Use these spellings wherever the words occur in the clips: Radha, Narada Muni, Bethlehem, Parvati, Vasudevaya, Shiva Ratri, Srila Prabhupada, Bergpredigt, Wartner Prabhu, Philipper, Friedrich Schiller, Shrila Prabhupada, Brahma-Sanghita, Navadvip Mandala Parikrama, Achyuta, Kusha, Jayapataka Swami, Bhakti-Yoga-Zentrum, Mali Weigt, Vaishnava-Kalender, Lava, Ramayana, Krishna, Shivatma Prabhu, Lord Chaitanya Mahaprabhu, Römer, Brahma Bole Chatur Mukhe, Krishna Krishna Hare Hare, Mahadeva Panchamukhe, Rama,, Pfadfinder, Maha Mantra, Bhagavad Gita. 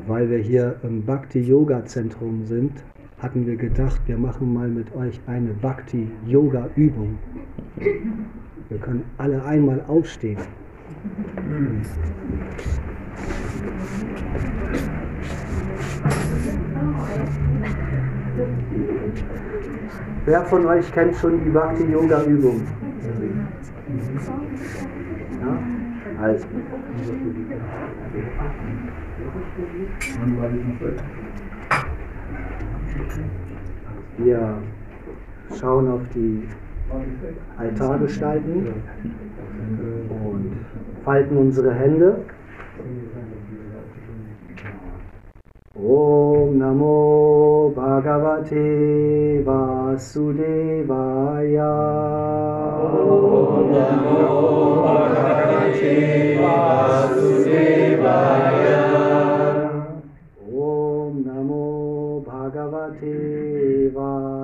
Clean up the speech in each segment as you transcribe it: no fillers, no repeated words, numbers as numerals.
Und weil wir hier im Bhakti-Yoga-Zentrum sind, hatten wir gedacht, wir machen mal mit euch eine Bhakti-Yoga-Übung. Wir können alle einmal aufstehen. Wer von euch kennt schon die Bhakti-Yoga-Übung? Ja? Also. Wir schauen auf die Altargestalten und falten unsere Hände. Om Namo Bhagavate Vasudevaya. Om Namo Bhagavate Vasudevaya. Om Namo Bhagavate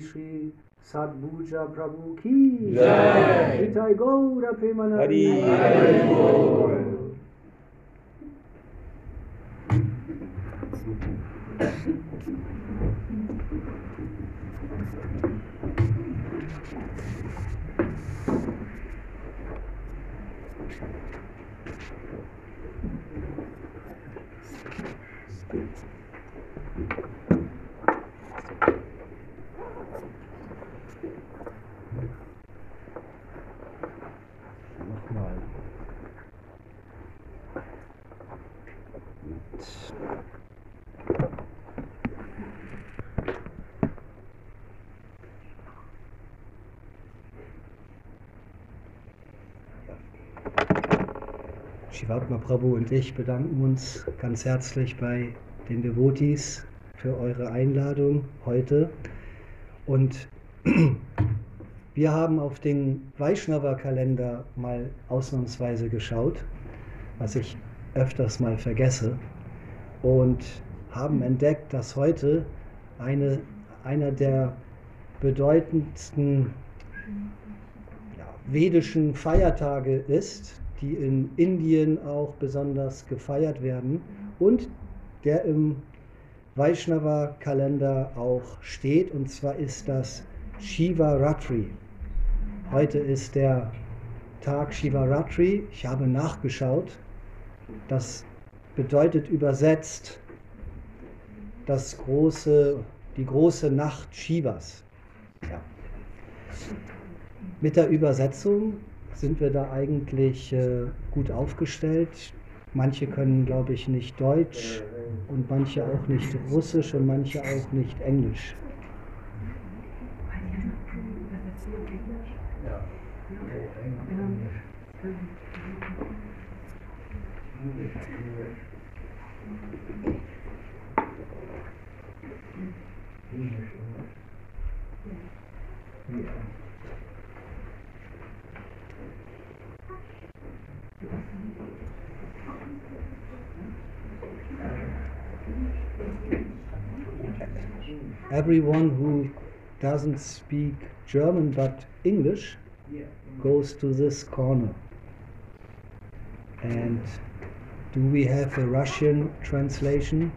Shri Sat-bhuja Prabhu ki Jai. Itai Goda Premanama. Hari. Shivatma Prabhu und ich bedanken uns ganz herzlich bei den Devotis für eure Einladung heute. Und wir haben auf den Vaishnava-Kalender mal ausnahmsweise geschaut, was ich öfters mal vergesse, und haben entdeckt, dass heute einer der bedeutendsten vedischen Feiertage ist, die in Indien auch besonders gefeiert werden und der im Vaishnava-Kalender auch steht, und zwar ist das Shiva Ratri. Heute ist der Tag Shiva Ratri. Ich habe nachgeschaut. Das bedeutet übersetzt die große Nacht Shivas. Ja. Mit der Übersetzung sind wir da eigentlich gut aufgestellt. Manche können, glaube ich, nicht Deutsch und manche auch nicht Russisch und manche auch nicht Englisch. Everyone who doesn't speak German but English goes to this corner. And do we have a Russian translation?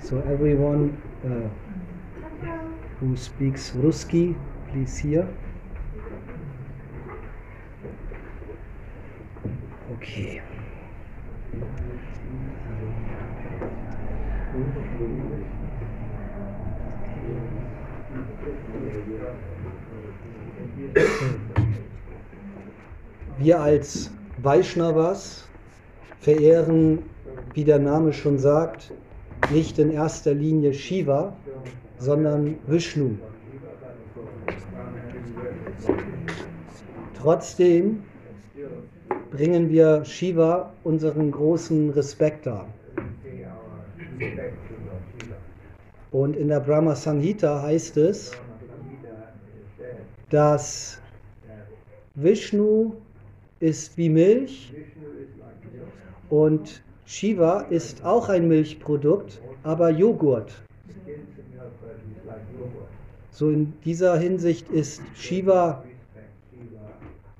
So everyone who speaks Ruski, please here. Okay. Wir als Vaishnavas verehren, wie der Name schon sagt, nicht in erster Linie Shiva, sondern Vishnu. Trotzdem bringen wir Shiva unseren großen Respekt dar. Und in der Brahma-Sanghita heißt es, dass Vishnu ist wie Milch und Shiva ist auch ein Milchprodukt, aber Joghurt. So in dieser Hinsicht ist Shiva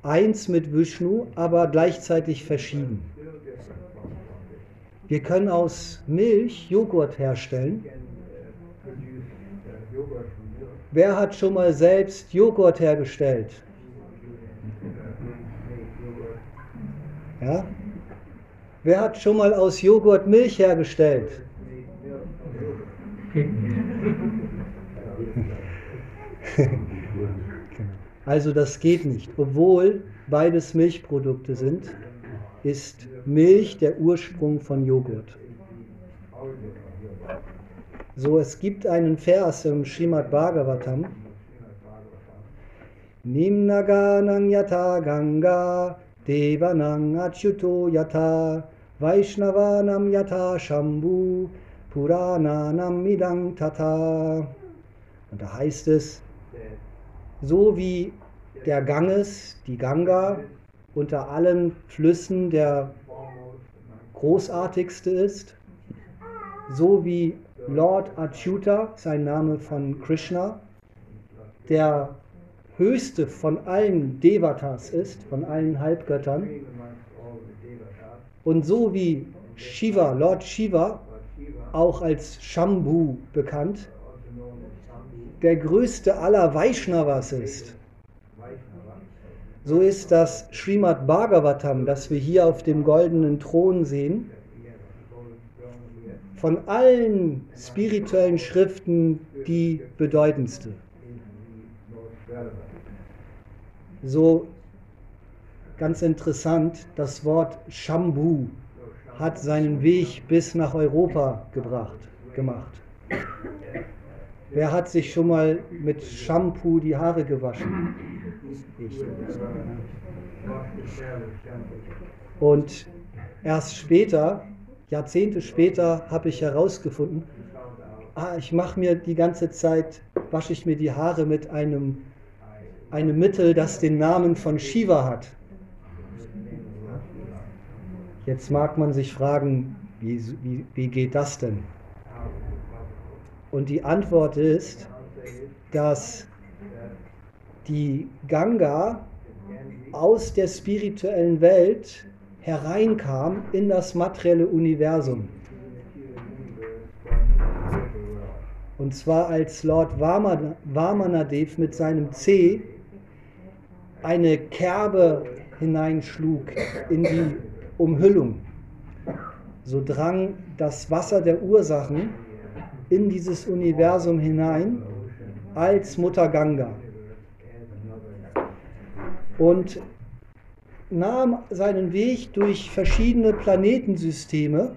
eins mit Vishnu, aber gleichzeitig verschieden. Wir können aus Milch Joghurt herstellen. Wer hat schon mal selbst Joghurt hergestellt? Ja? Wer hat schon mal aus Joghurt Milch hergestellt? Also das geht nicht. Obwohl beides Milchprodukte sind, ist Milch der Ursprung von Joghurt. So, es gibt einen Vers im Srimad-Bhagavatam. Nimnaganang yata ganga, devanang achyuto yata, vaishnavanam yata shambhu, purananam idang tata. Und da heißt es, so wie der Ganges, die Ganga, unter allen Flüssen der großartigste ist, so wie Lord Achyuta, sein Name von Krishna, der höchste von allen Devatas ist, von allen Halbgöttern, und so wie Shiva, Lord Shiva, auch als Shambhu bekannt, der größte aller Vaishnavas ist. So ist das Srimad Bhagavatam, das wir hier auf dem goldenen Thron sehen, von allen spirituellen Schriften die bedeutendste. So ganz interessant, das Wort Shambhu hat seinen Weg bis nach Europa gemacht. Wer hat sich schon mal mit Shampoo die Haare gewaschen? Ich. Und erst später, Jahrzehnte später, habe ich herausgefunden, ich mache mir die ganze Zeit, wasche ich mir die Haare mit einem Mittel, das den Namen von Shiva hat. Jetzt mag man sich fragen, wie geht das denn? Und die Antwort ist, dass die Ganga aus der spirituellen Welt hereinkam in das materielle Universum. Und zwar als Lord Vamanadev mit seinem Zeh eine Kerbe hineinschlug in die Umhüllung. So drang das Wasser der Ursachen in dieses Universum hinein als Mutter Ganga und nahm seinen Weg durch verschiedene Planetensysteme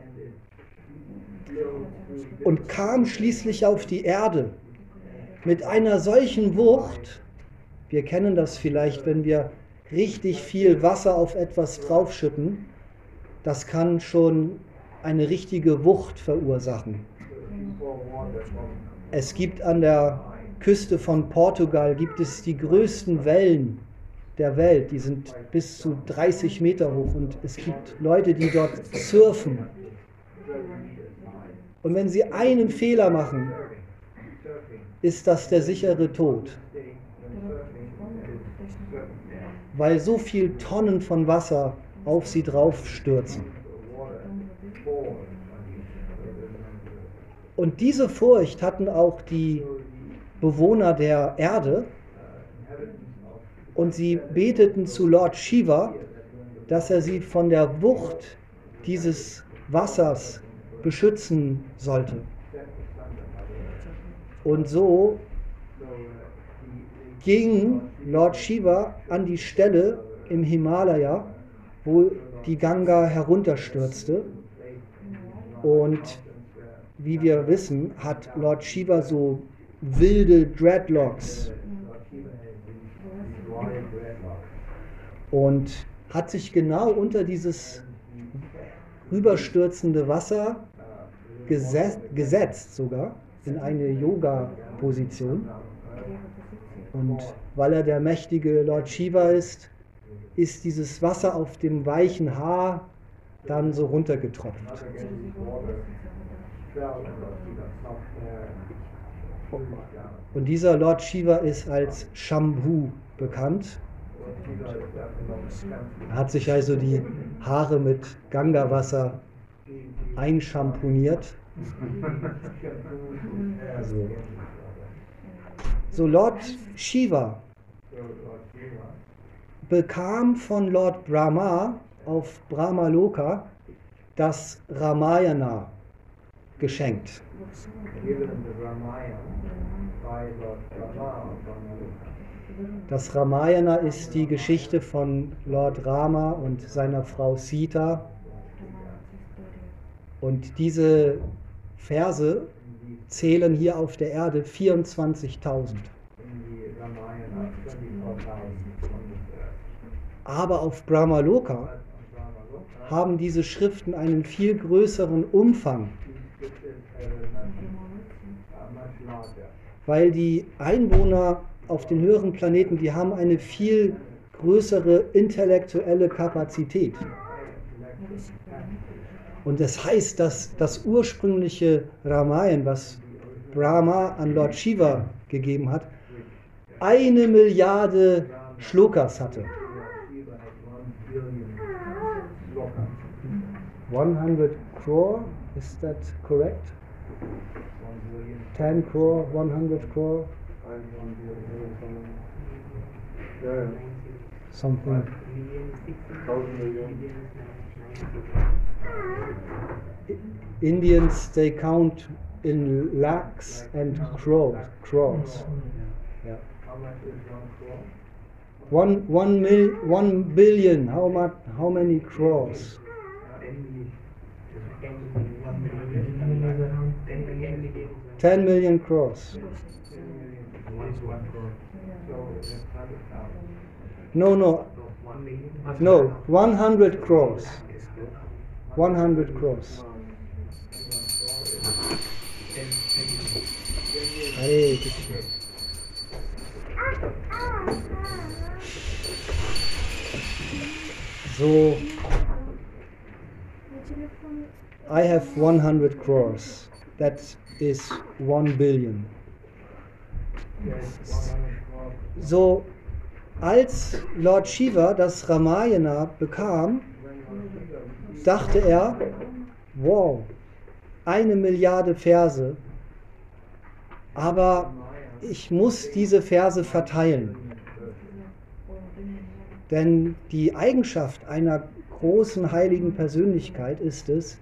und kam schließlich auf die Erde mit einer solchen Wucht. Wir kennen das vielleicht, wenn wir richtig viel Wasser auf etwas draufschütten, das kann schon eine richtige Wucht verursachen. Es gibt an der Küste von Portugal die größten Wellen der Welt, die sind bis zu 30 Meter hoch und es gibt Leute, die dort surfen. Und wenn sie einen Fehler machen, ist das der sichere Tod. Weil so viele Tonnen von Wasser auf sie drauf stürzen. Und diese Furcht hatten auch die Bewohner der Erde und sie beteten zu Lord Shiva, dass er sie von der Wucht dieses Wassers beschützen sollte. Und so ging Lord Shiva an die Stelle im Himalaya, wo die Ganga herunterstürzte, und wie wir wissen, hat Lord Shiva so wilde Dreadlocks und hat sich genau unter dieses rüberstürzende Wasser gesetzt sogar. in eine Yoga-Position. Und weil er der mächtige Lord Shiva ist, ist dieses Wasser auf dem weichen Haar dann so runtergetropft. Und dieser Lord Shiva ist als Shambhu bekannt. Er hat sich also die Haare mit Ganga-Wasser einschamponiert. Also. So, Lord Shiva bekam von Lord Brahma auf Brahmaloka das Ramayana geschenkt. Das Ramayana ist die Geschichte von Lord Rama und seiner Frau Sita. Und diese Verse zählen hier auf der Erde 24.000. Aber auf Brahmaloka haben diese Schriften einen viel größeren Umfang, weil die Einwohner auf den höheren Planeten, die haben eine viel größere intellektuelle Kapazität. Und das heißt, dass das ursprüngliche Ramayana, was Brahma an Lord Shiva gegeben hat, 1 Milliarde Schlokas hatte. 100 crore, is that correct? 10 crore, 100 crore? Something. Indians, they count in lakhs and crores. Yeah. How much is 1 crore? 1 billion. How many crores? 10 million crores. No. 100 crores. 100 crores. Hare Krishna. So, I have 100 crores. That is 1 billion. So, als Lord Shiva das Ramayana bekam, dachte er, wow, 1 Milliarde Verse, aber ich muss diese Verse verteilen. Denn die Eigenschaft einer großen heiligen Persönlichkeit ist es,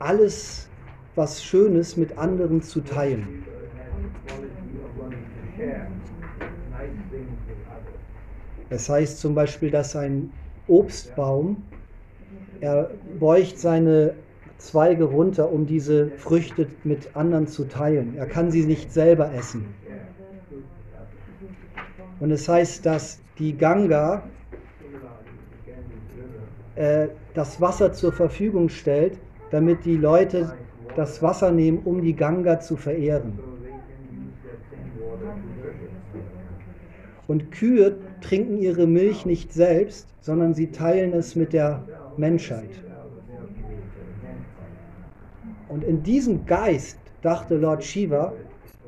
alles was Schönes mit anderen zu teilen. Das heißt zum Beispiel, dass ein Obstbaum, er beugt seine Zweige runter, um diese Früchte mit anderen zu teilen. Er kann sie nicht selber essen. Und es heißt, dass die Ganga das Wasser zur Verfügung stellt, damit die Leute das Wasser nehmen, um die Ganga zu verehren. Und Kühe trinken ihre Milch nicht selbst, sondern sie teilen es mit der Menschheit. Und in diesem Geist dachte Lord Shiva,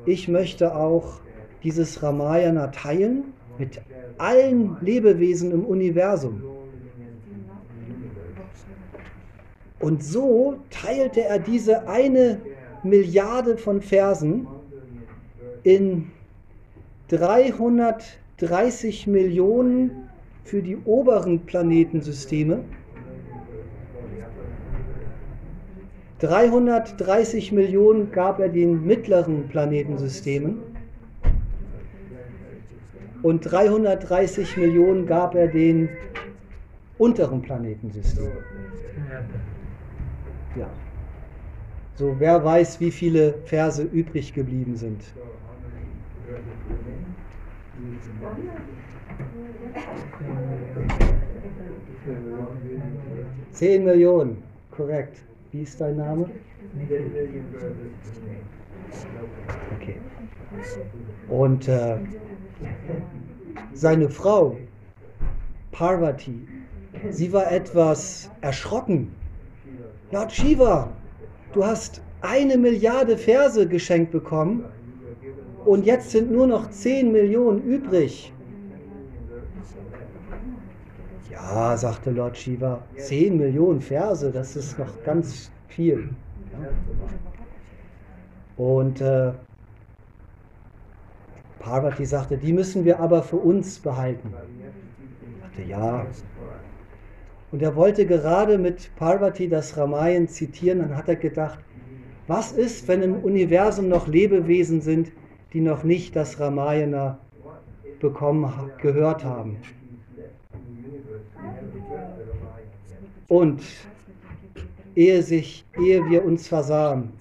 ich möchte auch dieses Ramayana teilen mit allen Lebewesen im Universum. Und so teilte er diese 1 Milliarde von Versen in 330 Millionen für die oberen Planetensysteme, 330 Millionen gab er den mittleren Planetensystemen und 330 Millionen gab er den unteren Planetensystemen. Ja. So, wer weiß, wie viele Verse übrig geblieben sind. Zehn Millionen, korrekt. Wie ist dein Name? Okay. Und seine Frau, Parvati, sie war etwas erschrocken. Lord Shiva, du hast 1 Milliarde Verse geschenkt bekommen und jetzt sind nur noch 10 Millionen übrig. Ja, sagte Lord Shiva, 10 Millionen Verse, das ist noch ganz viel. Und Parvati sagte, die müssen wir aber für uns behalten. Ich dachte, ja. Und er wollte gerade mit Parvati das Ramayana zitieren, dann hat er gedacht, was ist, wenn im Universum noch Lebewesen sind, die noch nicht das Ramayana gehört haben? Und ehe wir uns versahen,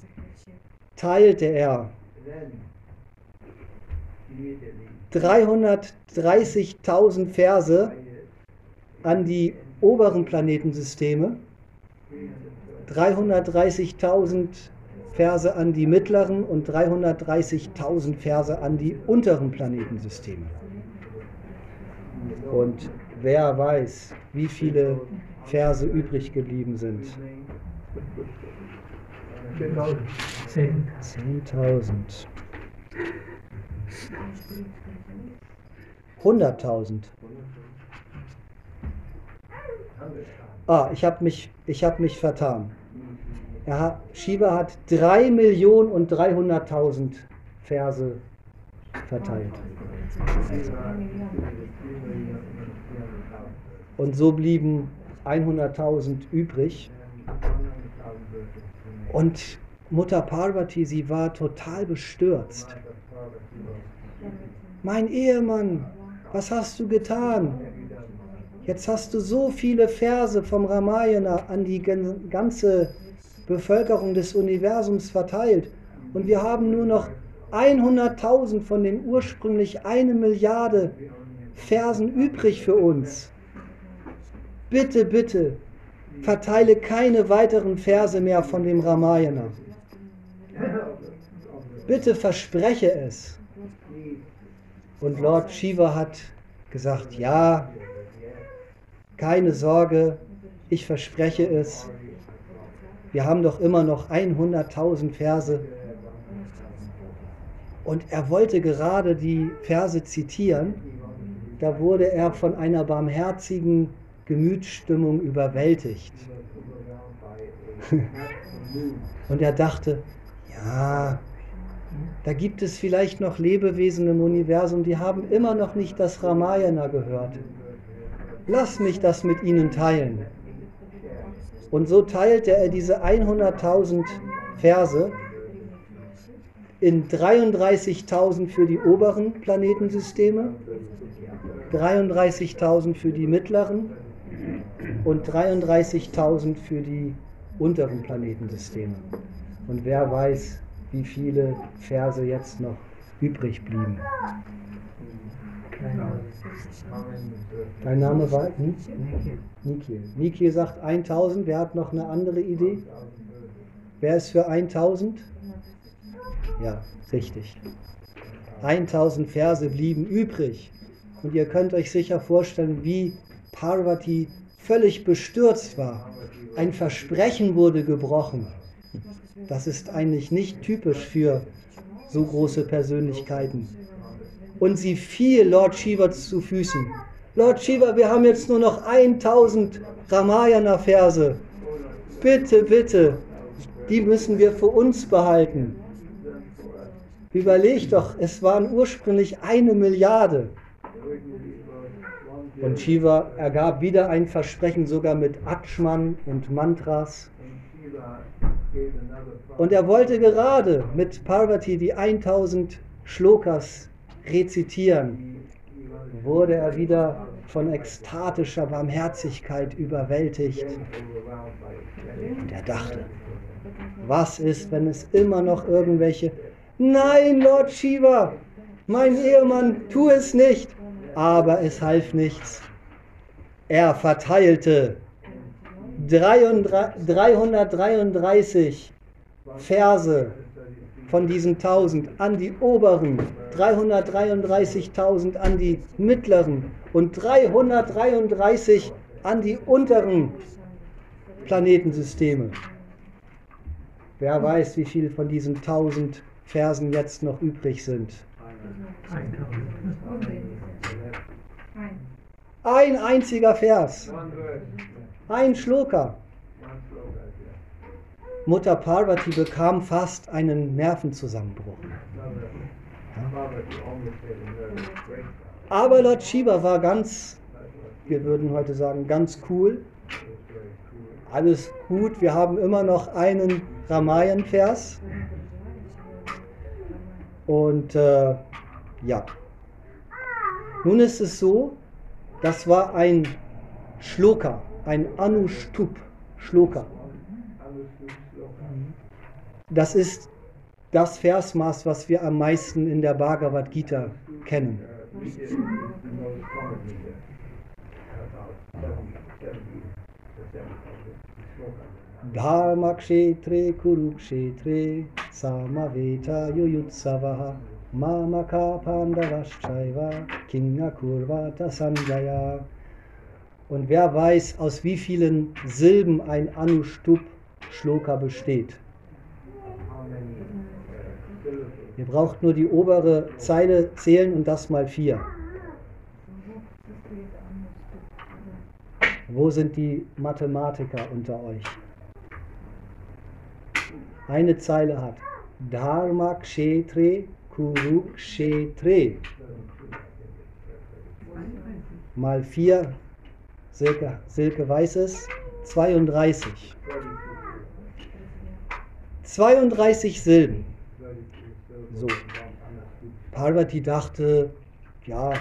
teilte er 330.000 Verse an die oberen Planetensysteme, 330.000 Verse an die mittleren und 330.000 Verse an die unteren Planetensysteme. Und wer weiß, wie viele Verse übrig geblieben sind. 10.000. 100.000. Ah, ich hab mich vertan. Shiva hat 3.300.000 Verse verteilt. Und so blieben 100.000 übrig. Und Mutter Parvati, sie war total bestürzt. Mein Ehemann, was hast du getan? Jetzt hast du so viele Verse vom Ramayana an die ganze Bevölkerung des Universums verteilt. Und wir haben nur noch 100.000 von den ursprünglich 1 Milliarde Versen übrig für uns. Bitte, bitte, verteile keine weiteren Verse mehr von dem Ramayana. Bitte verspreche es. Und Lord Shiva hat gesagt, ja, keine Sorge, ich verspreche es. Wir haben doch immer noch 100.000 Verse. Und er wollte gerade die Verse zitieren. Da wurde er von einer barmherzigen Gemütsstimmung überwältigt. Und er dachte, ja, da gibt es vielleicht noch Lebewesen im Universum, die haben immer noch nicht das Ramayana gehört. Lass mich das mit ihnen teilen. Und so teilte er diese 100.000 Verse in 33.000 für die oberen Planetensysteme, 33.000 für die mittleren und 33.000 für die unteren Planetensysteme. Und wer weiß, wie viele Verse jetzt noch übrig blieben. Dein Name war? Nikhil. Nikhil sagt 1.000. Wer hat noch eine andere Idee? Wer ist für 1.000? Ja, richtig. 1.000 Verse blieben übrig. Und ihr könnt euch sicher vorstellen, wie Parvati völlig bestürzt war. Ein Versprechen wurde gebrochen. Das ist eigentlich nicht typisch für so große Persönlichkeiten. Und sie fiel Lord Shiva zu Füßen. Lord Shiva, wir haben jetzt nur noch 1.000 Ramayana-Verse. Bitte, bitte, die müssen wir für uns behalten. Überleg doch, es waren ursprünglich 1 Milliarde. Und Shiva ergab wieder ein Versprechen, sogar mit Atman und Mantras. Und er wollte gerade mit Parvati die 1.000 Schlokas rezitieren, wurde er wieder von ekstatischer Barmherzigkeit überwältigt. Und er dachte, was ist, wenn es immer noch irgendwelche... Nein, Lord Shiva, mein Ehemann, tu es nicht. Aber es half nichts. Er verteilte 333 Verse von diesen 1000 an die oberen, 333.000 an die mittleren und 333 an die unteren Planetensysteme. Wer weiß, wie viel von diesen 1000 Versen jetzt noch übrig sind? Ein einziger Vers. Ein Schloka. Mutter Parvati bekam fast einen Nervenzusammenbruch. Aber Lord Shiva war ganz, wir würden heute sagen, ganz cool. Alles gut, wir haben immer noch einen Ramayana-Vers. Und ja, nun ist es so, das war ein Schloka, ein Anushtub-Schloka. Das ist das Versmaß, was wir am meisten in der Bhagavad Gita kennen. Dharma Kshetre Kurukshetre Samaveta Yuyutsavaha Mamaka Pandavashchaiva Kinga Kurvata Sanjaya. Und wer weiß, aus wie vielen Silben ein Anushtub-Schloka besteht. Ihr braucht nur die obere Zeile zählen und das mal 4. Wo sind die Mathematiker unter euch? Eine Zeile hat Dharma Kshetre Kurukshetre mal 4, Silke weiß es, 32. 32 Silben. So. Parvati dachte, ja,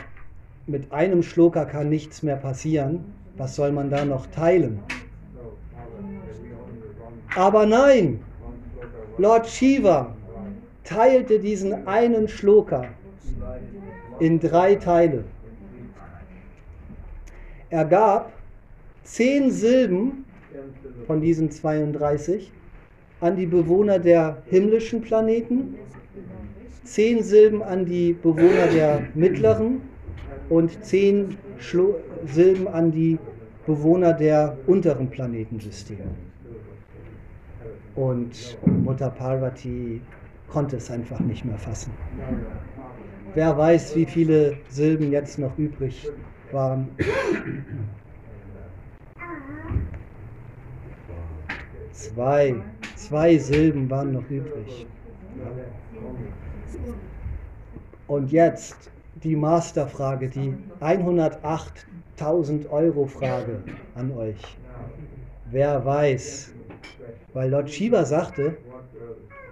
mit einem Schloka kann nichts mehr passieren. Was soll man da noch teilen? Aber nein, Lord Shiva teilte diesen einen Schloka in 3 Teile. Er gab 10 Silben von diesen 32 an die Bewohner der himmlischen Planeten, 10 Silben an die Bewohner der mittleren und 10 Silben an die Bewohner der unteren Planetensysteme. Und Mutter Parvati konnte es einfach nicht mehr fassen. Wer weiß, wie viele Silben jetzt noch übrig waren. 2 Silben waren noch übrig. Und jetzt die Masterfrage, die 108.000-Euro-Frage an euch. Wer weiß? Weil Lord Shiva sagte,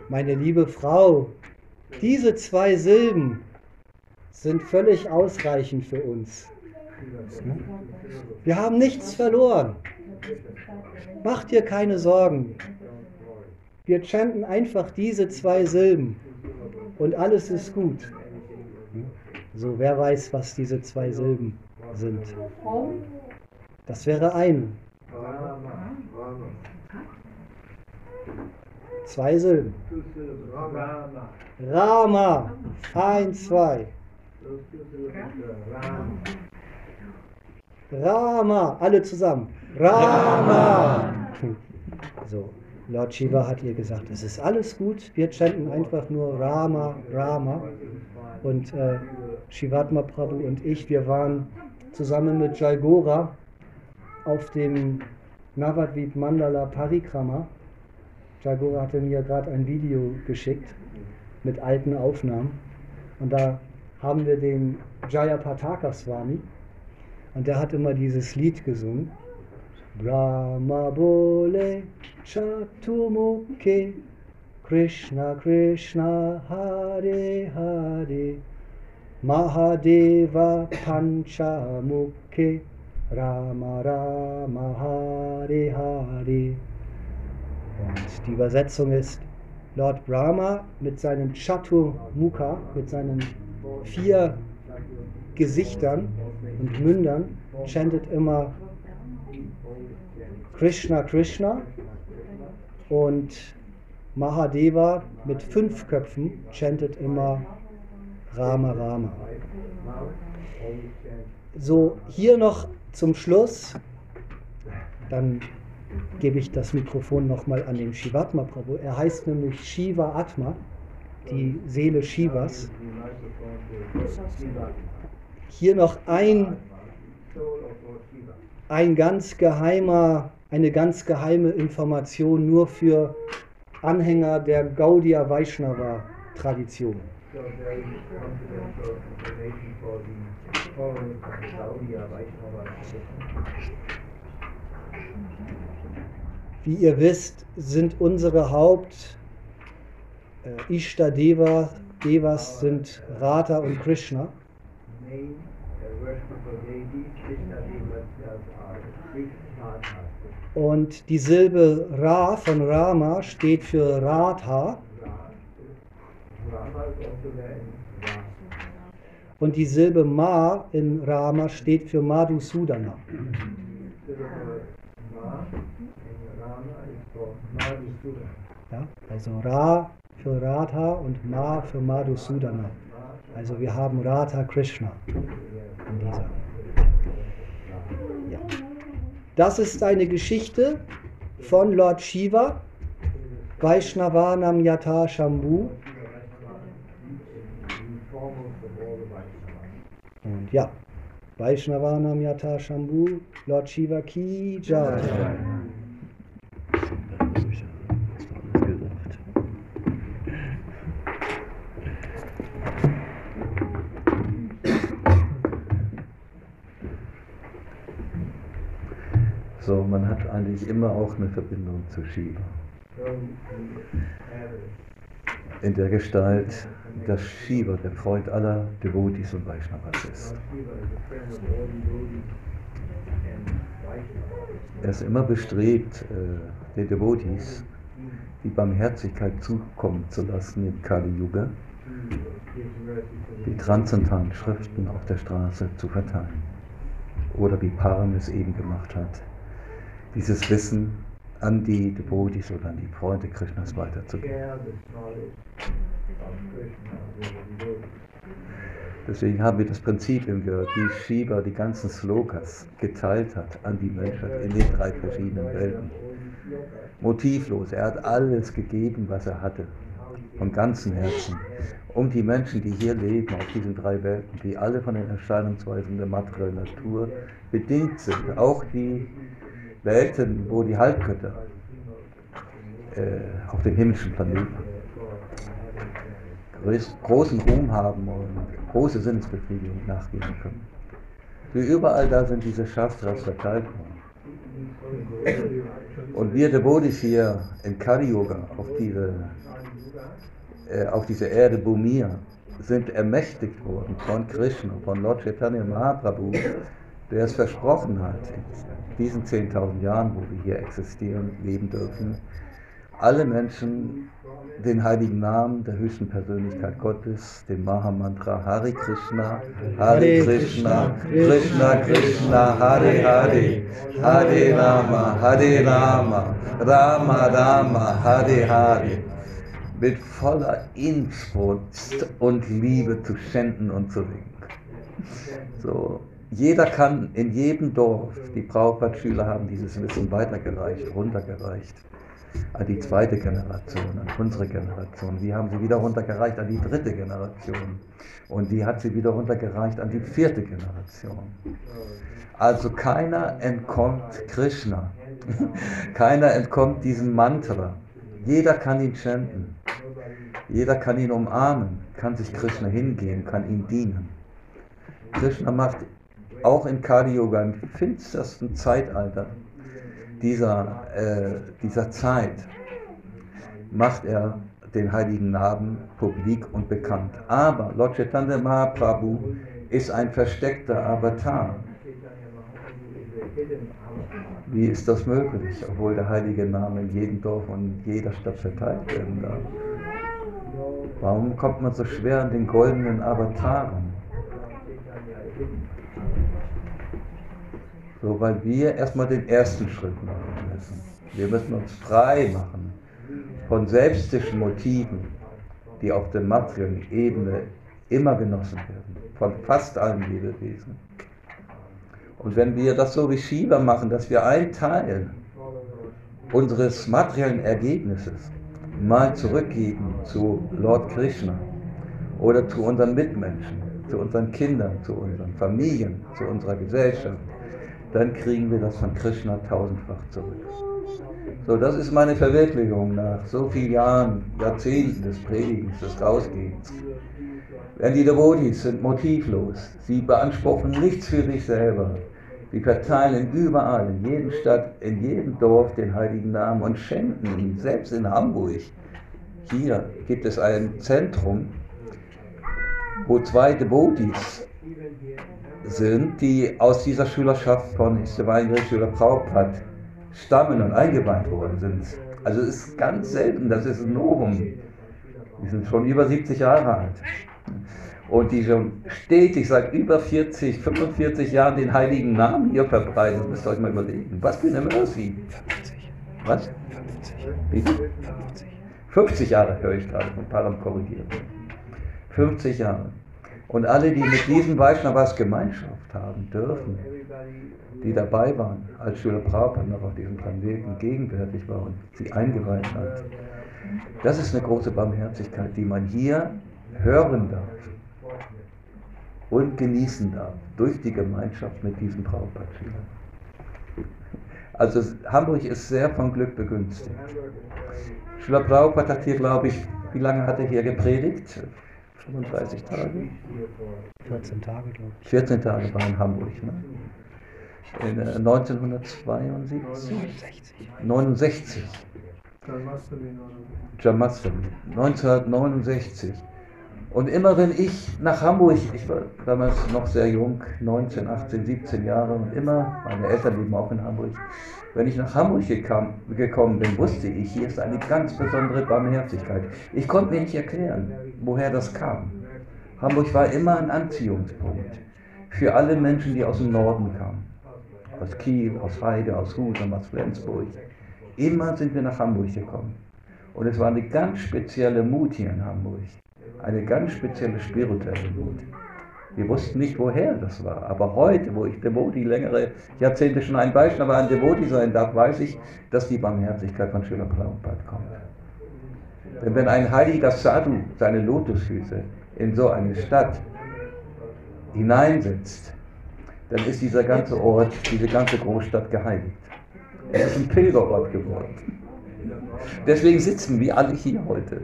meine liebe Frau, diese 2 Silben sind völlig ausreichend für uns. Wir haben nichts verloren. Mach dir keine Sorgen. Wir chanten einfach diese 2 Silben und alles ist gut. So, wer weiß, was diese 2 Silben sind? Das wäre eine. 2 Silben. Rama, fein 2. Rama, alle zusammen. Rama! So, Lord Shiva hat ihr gesagt, es ist alles gut, wir chanten einfach nur Rama, Rama. Und Shivatma Prabhu und ich, wir waren zusammen mit Jayagora auf dem Navadvip Mandala Parikrama. Jayagora hatte mir gerade ein Video geschickt mit alten Aufnahmen. Und da haben wir den Jayapataka Swami. Und der hat immer dieses Lied gesungen. Brahma Bole Chatur Mukhe, Krishna Krishna Hare Hare, Mahadeva Panchamukhe, Rama Rama Hare Hare. Und die Übersetzung ist, Lord Brahma mit seinem Chatur Mukha, mit seinen 4 Gesichtern und Mündern chantet immer Krishna Krishna und Mahadeva mit 5 Köpfen chantet immer Rama Rama. So, hier noch zum Schluss, dann gebe ich das Mikrofon nochmal an den Shivatma Prabhu. Er heißt nämlich Shiva Atma, die Seele Shivas. Hier noch eine ganz geheime Information nur für Anhänger der Gaudiya Vaishnava Tradition. Wie ihr wisst, sind unsere Haupt-Ishta-Devas sind Radha und Krishna. Und die Silbe Ra von Rama steht für Radha. Und die Silbe Ma in Rama steht für Madhusudana. Ja, also Ra für Radha und Ma für Madhusudana. Also wir haben Radha Krishna in dieser. Ja. Das ist eine Geschichte von Lord Shiva, Vaishnavanam Yata Shambhu. Und ja, Vaishnavanam Yata Shambhu, Lord Shiva Ki Jai. So, man hat eigentlich immer auch eine Verbindung zu Shiva. In der Gestalt, dass Shiva der Freund aller Devotis und Vaishnavas ist. Er ist immer bestrebt, den Devotis die Barmherzigkeit zukommen zu lassen im Kali-Yuga, die transzendentalen Schriften auf der Straße zu verteilen. Oder wie Param es eben gemacht hat, dieses Wissen an die Devotis oder an die Freunde Krishnas weiterzugeben. Deswegen haben wir das Prinzip gehört, wie Shiva die ganzen Slokas geteilt hat an die Menschheit in den 3 verschiedenen Welten. Motivlos, er hat alles gegeben, was er hatte, vom ganzen Herzen, um die Menschen, die hier leben, auf diesen 3 Welten, die alle von den Erscheinungsweisen der materiellen Natur bedingt sind, auch die Welten, wo die Halbgötter auf dem himmlischen Planeten großen Ruhm haben und große Sinnesbefriedigung nachgeben können. Überall da sind diese Shastras verteilt worden. Und wir Devotis hier im Kali-Yoga auf diese Erde Bhumia sind ermächtigt worden von Krishna, von Lord Chaitanya Mahaprabhu, der es versprochen hat, in diesen 10.000 Jahren, wo wir hier existieren, leben dürfen, alle Menschen den heiligen Namen der höchsten Persönlichkeit Gottes, den Maha Mantra Hare Krishna, Hare Krishna, Krishna Krishna, Hare Hare, Hare Rama, Hare Rama, Rama Rama, Hare Hare, mit voller Inbrunst und Liebe zu schänden und zu singen. So. Jeder kann in jedem Dorf, die Prabhupada-Schüler haben dieses Wissen weitergereicht, runtergereicht an die 2. Generation, an unsere Generation. Wir haben sie wieder runtergereicht an die 3. Generation. Und die hat sie wieder runtergereicht an die 4. Generation. Also keiner entkommt Krishna. Keiner entkommt diesem Mantra. Jeder kann ihn chanten. Jeder kann ihn umarmen, kann sich Krishna hingeben, kann ihm dienen. Krishna macht auch im Kali-Yoga, im finstersten Zeitalter dieser Zeit, macht er den heiligen Namen publik und bekannt. Aber Lord Chaitanya Mahaprabhu ist ein versteckter Avatar. Wie ist das möglich, obwohl der heilige Name in jedem Dorf und in jeder Stadt verteilt werden darf? Warum kommt man so schwer an den goldenen Avataren? So, weil wir erstmal den ersten Schritt machen. müssen. Wir müssen uns frei machen von selbstischen Motiven, die auf der materiellen Ebene immer genossen werden, von fast allen Lebewesen. Und wenn wir das so wie Shiva machen, dass wir einen Teil unseres materiellen Ergebnisses mal zurückgeben zu Lord Krishna oder zu unseren Mitmenschen, zu unseren Kindern, zu unseren Familien, zu unserer Gesellschaft, dann kriegen wir das von Krishna tausendfach zurück. So, das ist meine Verwirklichung nach so vielen Jahren, Jahrzehnten des Predigens, des Rausgehens. Denn die Devotis sind motivlos, sie beanspruchen nichts für sich selber. Sie verteilen überall, in jeder Stadt, in jedem Dorf den heiligen Namen und schenken ihn. Selbst in Hamburg, hier gibt es ein Zentrum, wo zwei Devotis sind, die aus dieser Schülerschaft von Shrila Prabhupada stammen und eingeweiht worden sind. Also es ist ganz selten, das ist ein Novum. Die sind schon über 70 Jahre alt. Und die schon stetig seit über 40, 45 Jahren den heiligen Namen hier verbreiten. Das müsst ihr euch mal überlegen. Was für eine Mercy. Was? 50 Jahre höre ich gerade von Param korrigieren. 50 Jahre. Und alle, die mit diesen Vaishnavas Gemeinschaft haben dürfen, die dabei waren, als Srila Prabhupada noch auf diesem Planeten gegenwärtig war und sie eingeweiht hat. Das ist eine große Barmherzigkeit, die man hier hören darf und genießen darf, durch die Gemeinschaft mit diesen Prabhupada-Schülern. Also Hamburg ist sehr vom Glück begünstigt. Srila Prabhupada hat hier, glaube ich, wie lange hat er hier gepredigt? 35 Tage? 14 Tage, glaube ich. 14 Tage war in Hamburg, ne? In 1969. Jamasthami, 1969. Und immer wenn ich nach Hamburg, ich war damals noch sehr jung, 19, 18, 17 Jahre, und immer, meine Eltern leben auch in Hamburg, wenn ich nach Hamburg gekommen bin, wusste ich, hier ist eine ganz besondere Barmherzigkeit. Ich konnte mir nicht erklären, woher das kam. Hamburg war immer ein Anziehungspunkt für alle Menschen, die aus dem Norden kamen. Aus Kiel, aus Heide, aus Husum, aus Flensburg. Immer sind wir nach Hamburg gekommen. Und es war eine ganz spezielle Mut hier in Hamburg. Eine ganz spezielle spirituelle Mut. Wir wussten nicht, woher das war. Aber heute, wo ich Devoti längere Jahrzehnte schon ein Vaishnava, aber ein Devoti sein darf, weiß ich, dass die Barmherzigkeit von Srila Prabhupada kommt. Denn wenn ein heiliger Sadhu seine Lotusfüße in so eine Stadt hineinsetzt, dann ist dieser ganze Ort, diese ganze Großstadt geheiligt. Es ist ein Pilgerort geworden. Deswegen sitzen wir alle hier heute,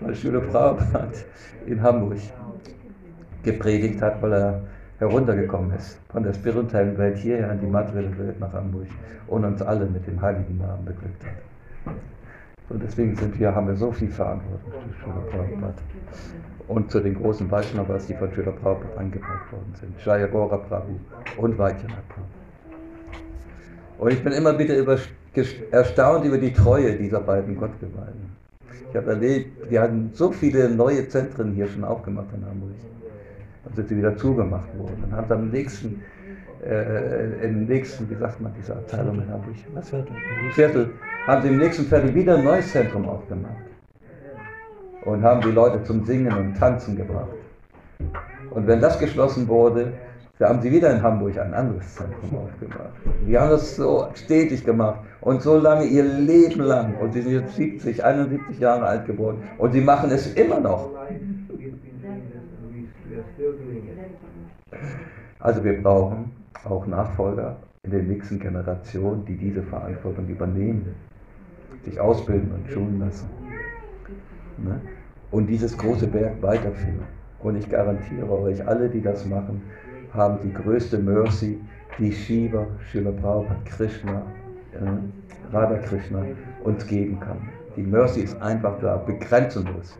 weil Srila Prabhupada in Hamburg gepredigt hat, weil er heruntergekommen ist von der spirituellen Welt hierher in die materielle Welt nach Hamburg und uns alle mit dem heiligen Namen beglückt hat. Und deswegen sind wir, haben wir so viel Verantwortung zu Srila Prabhupada und zu den großen Vaishnavas, die von Srila Prabhupada angebracht worden sind, Jayagora Prabhu und Wartner Prabhu. Und ich bin immer wieder erstaunt über die Treue dieser beiden Gottgeweihten. Ich habe erlebt, wir hatten so viele neue Zentren hier schon aufgemacht in Hamburg. Dann sind sie wieder zugemacht worden. Dann haben sie am nächsten, wie sagt man, diese Abteilung in Hamburg? Was? Viertel. Haben sie im nächsten Viertel wieder ein neues Zentrum aufgemacht. Und haben die Leute zum Singen und Tanzen gebracht. Und wenn das geschlossen wurde, da haben sie wieder in Hamburg ein anderes Zentrum aufgemacht. Die haben das so stetig gemacht und so lange ihr Leben lang. Und sie sind jetzt 70, 71 Jahre alt geworden und sie machen es immer noch. Also wir brauchen auch Nachfolger in den nächsten Generationen, die diese Verantwortung übernehmen, sich ausbilden und schulen lassen. Ne? Und dieses große Werk weiterführen. Und ich garantiere euch, alle, die das machen, haben die größte Mercy, die Shiva, Srila Prabhupada, Krishna, Radha Krishna uns geben kann. Die Mercy ist einfach da, begrenzenlos.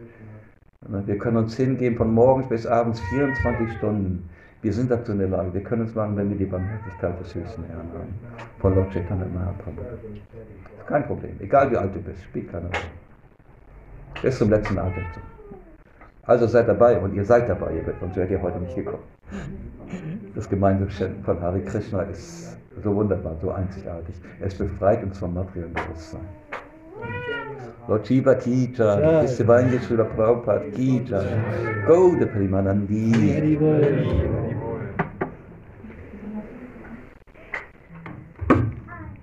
Wir können uns hingeben von morgens bis abends 24 Stunden. Wir sind dazu in der Lage, wir können es machen, wenn wir die Barmherzigkeit des höchsten Herrn haben. Von Lord Chaitanya Mahaprabhu. Kein Problem, egal wie alt du bist, spielt keine Rolle. Bis zum letzten Atem. Also seid dabei und ihr seid dabei, sonst wärt ihr heute nicht gekommen. Das gemeinsame Chant von Hare Krishna ist so wunderbar, so einzigartig. Es befreit uns vom materiellen Bewusstsein. Lord Shiva Kita, bis Divine Shrila Prabhupada Kita, Goda Premanama.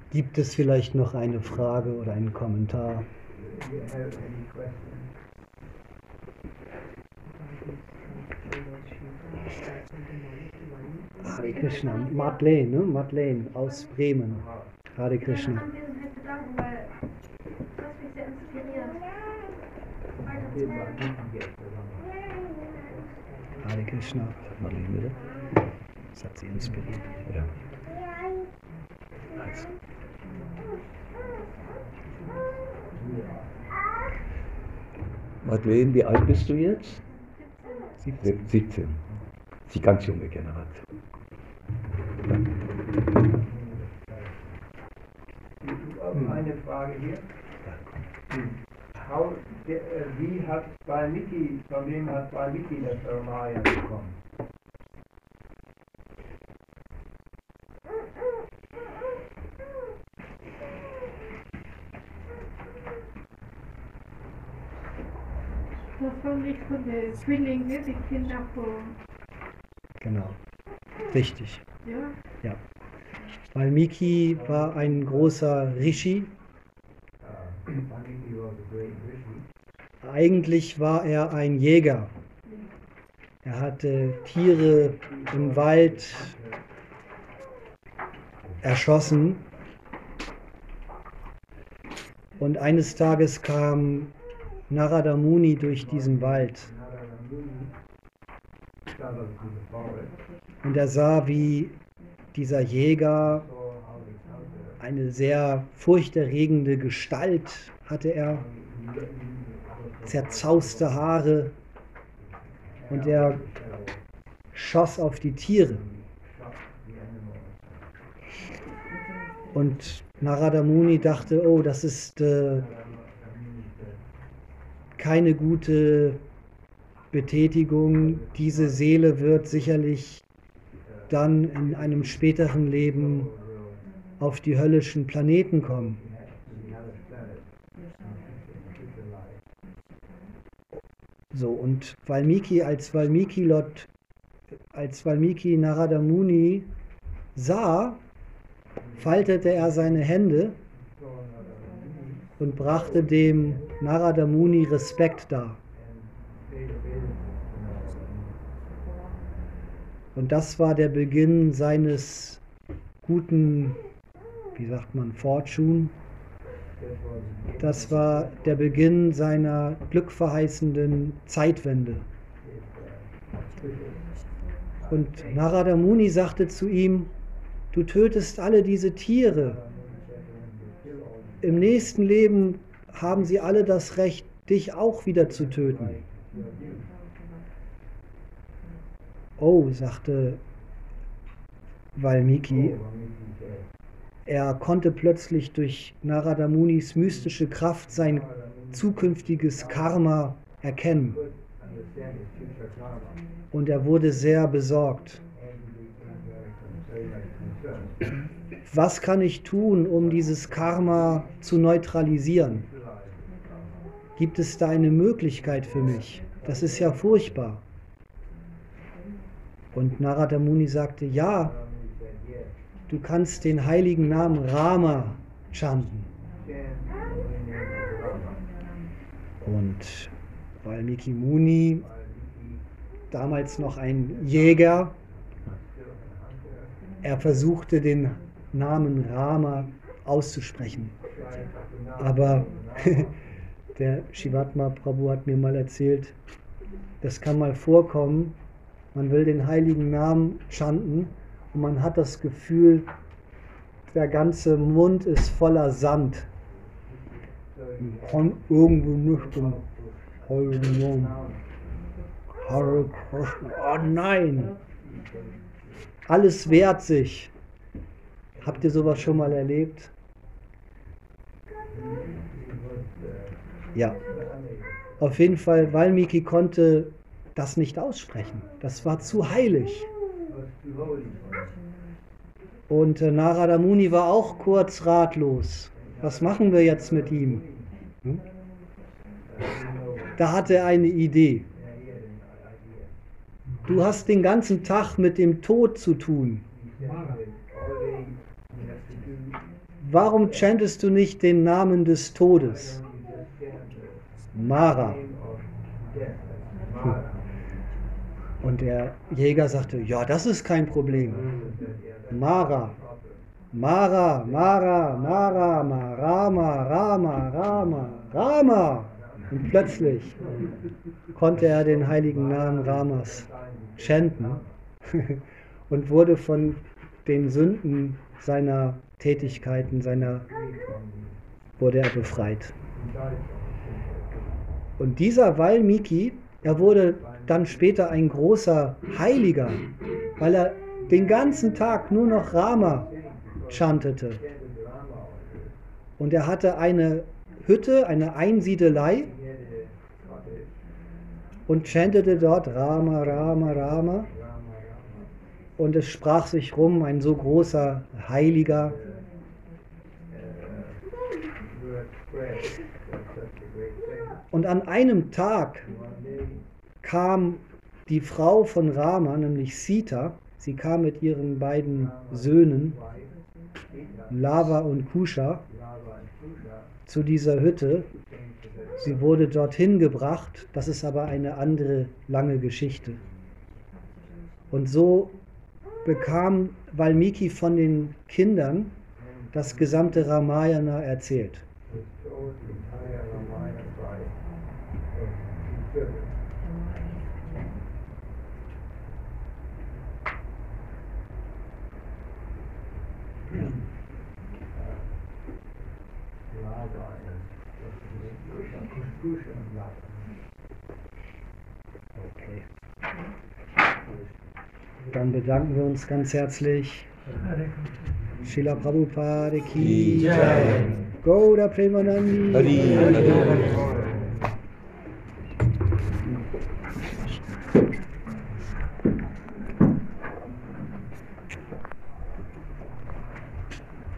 Gibt es vielleicht noch eine Frage oder einen Kommentar? Hare Krishna, Madeleine, ne? Madeleine aus Bremen. Hare Krishna. Hare Krishna. Madeleine, bitte. Das hat sie inspiriert. Ja. Also. Madeleine, wie alt bist du jetzt? 17. Das ist die ganz junge Generation. Ja. Eine Frage hier. Wie hat Valmiki, von wem hat Valmiki das Ramayana bekommen? Das war nicht von den Zwillingen, ne? Die Kinder von... Genau, richtig. Ja. Ja. Valmiki war ein großer Rishi. Eigentlich war er ein Jäger. Er hatte Tiere im Wald erschossen. Und eines Tages kam Narada Muni durch diesen Wald. Und er sah, wie dieser Jäger, eine sehr furchterregende Gestalt hatte er, zerzauste Haare, und er schoss auf die Tiere. Und Narada Muni dachte, oh, das ist keine gute Betätigung, diese Seele wird sicherlich dann in einem späteren Leben auf die höllischen Planeten kommen. So, und Valmiki, als Valmiki Narada Muni sah, faltete er seine Hände und brachte dem Narada Muni Respekt dar. Und das war der Beginn seines guten, wie sagt man, Fortune. Das war der Beginn seiner glückverheißenden Zeitwende. Und Narada Muni sagte zu ihm, du tötest alle diese Tiere. Im nächsten Leben haben sie alle das Recht, dich auch wieder zu töten. Oh, sagte Valmiki, er konnte plötzlich durch Narada Munis mystische Kraft sein zukünftiges Karma erkennen. Und er wurde sehr besorgt. Was kann ich tun, um dieses Karma zu neutralisieren? Gibt es da eine Möglichkeit für mich? Das ist ja furchtbar. Und Narada Muni sagte, ja, du kannst den heiligen Namen Rama chanten. Und Valmiki Muni, damals noch ein Jäger, er versuchte den Namen Rama auszusprechen. Aber der Shivatma Prabhu hat mir mal erzählt, das kann mal vorkommen, man will den heiligen Namen chanten und man hat das Gefühl, der ganze Mund ist voller Sand. Oh nein! Alles wehrt sich. Habt ihr sowas schon mal erlebt? Ja. Auf jeden Fall, Valmiki konnte das nicht aussprechen. Das war zu heilig. Und Narada Muni war auch kurz ratlos. Was machen wir jetzt mit ihm? Hm? Da hat er eine Idee. Du hast den ganzen Tag mit dem Tod zu tun. Warum chantest du nicht den Namen des Todes? Mara. Und der Jäger sagte, ja, das ist kein Problem. Mara. Mara, Mara, Mara, Rama, Rama, Rama, Rama. Und plötzlich konnte er den heiligen Namen Ramas chanten und wurde von den Sünden seiner Tätigkeiten, wurde er befreit. Und dieser Valmiki, er wurde dann später ein großer Heiliger, weil er den ganzen Tag nur noch Rama chantete. Und er hatte eine Hütte, eine Einsiedelei und chantete dort Rama, Rama, Rama. Und es sprach sich rum, ein so großer Heiliger. Und an einem Tag kam die Frau von Rama, nämlich Sita, sie kam mit ihren beiden Söhnen, Lava und Kusha, zu dieser Hütte. Sie wurde dorthin gebracht, das ist aber eine andere lange Geschichte. Und so bekam Valmiki von den Kindern das gesamte Ramayana erzählt. Okay. Dann bedanken wir uns ganz herzlich. Shrila Prabhupada Ki Jai. Goda Premanama.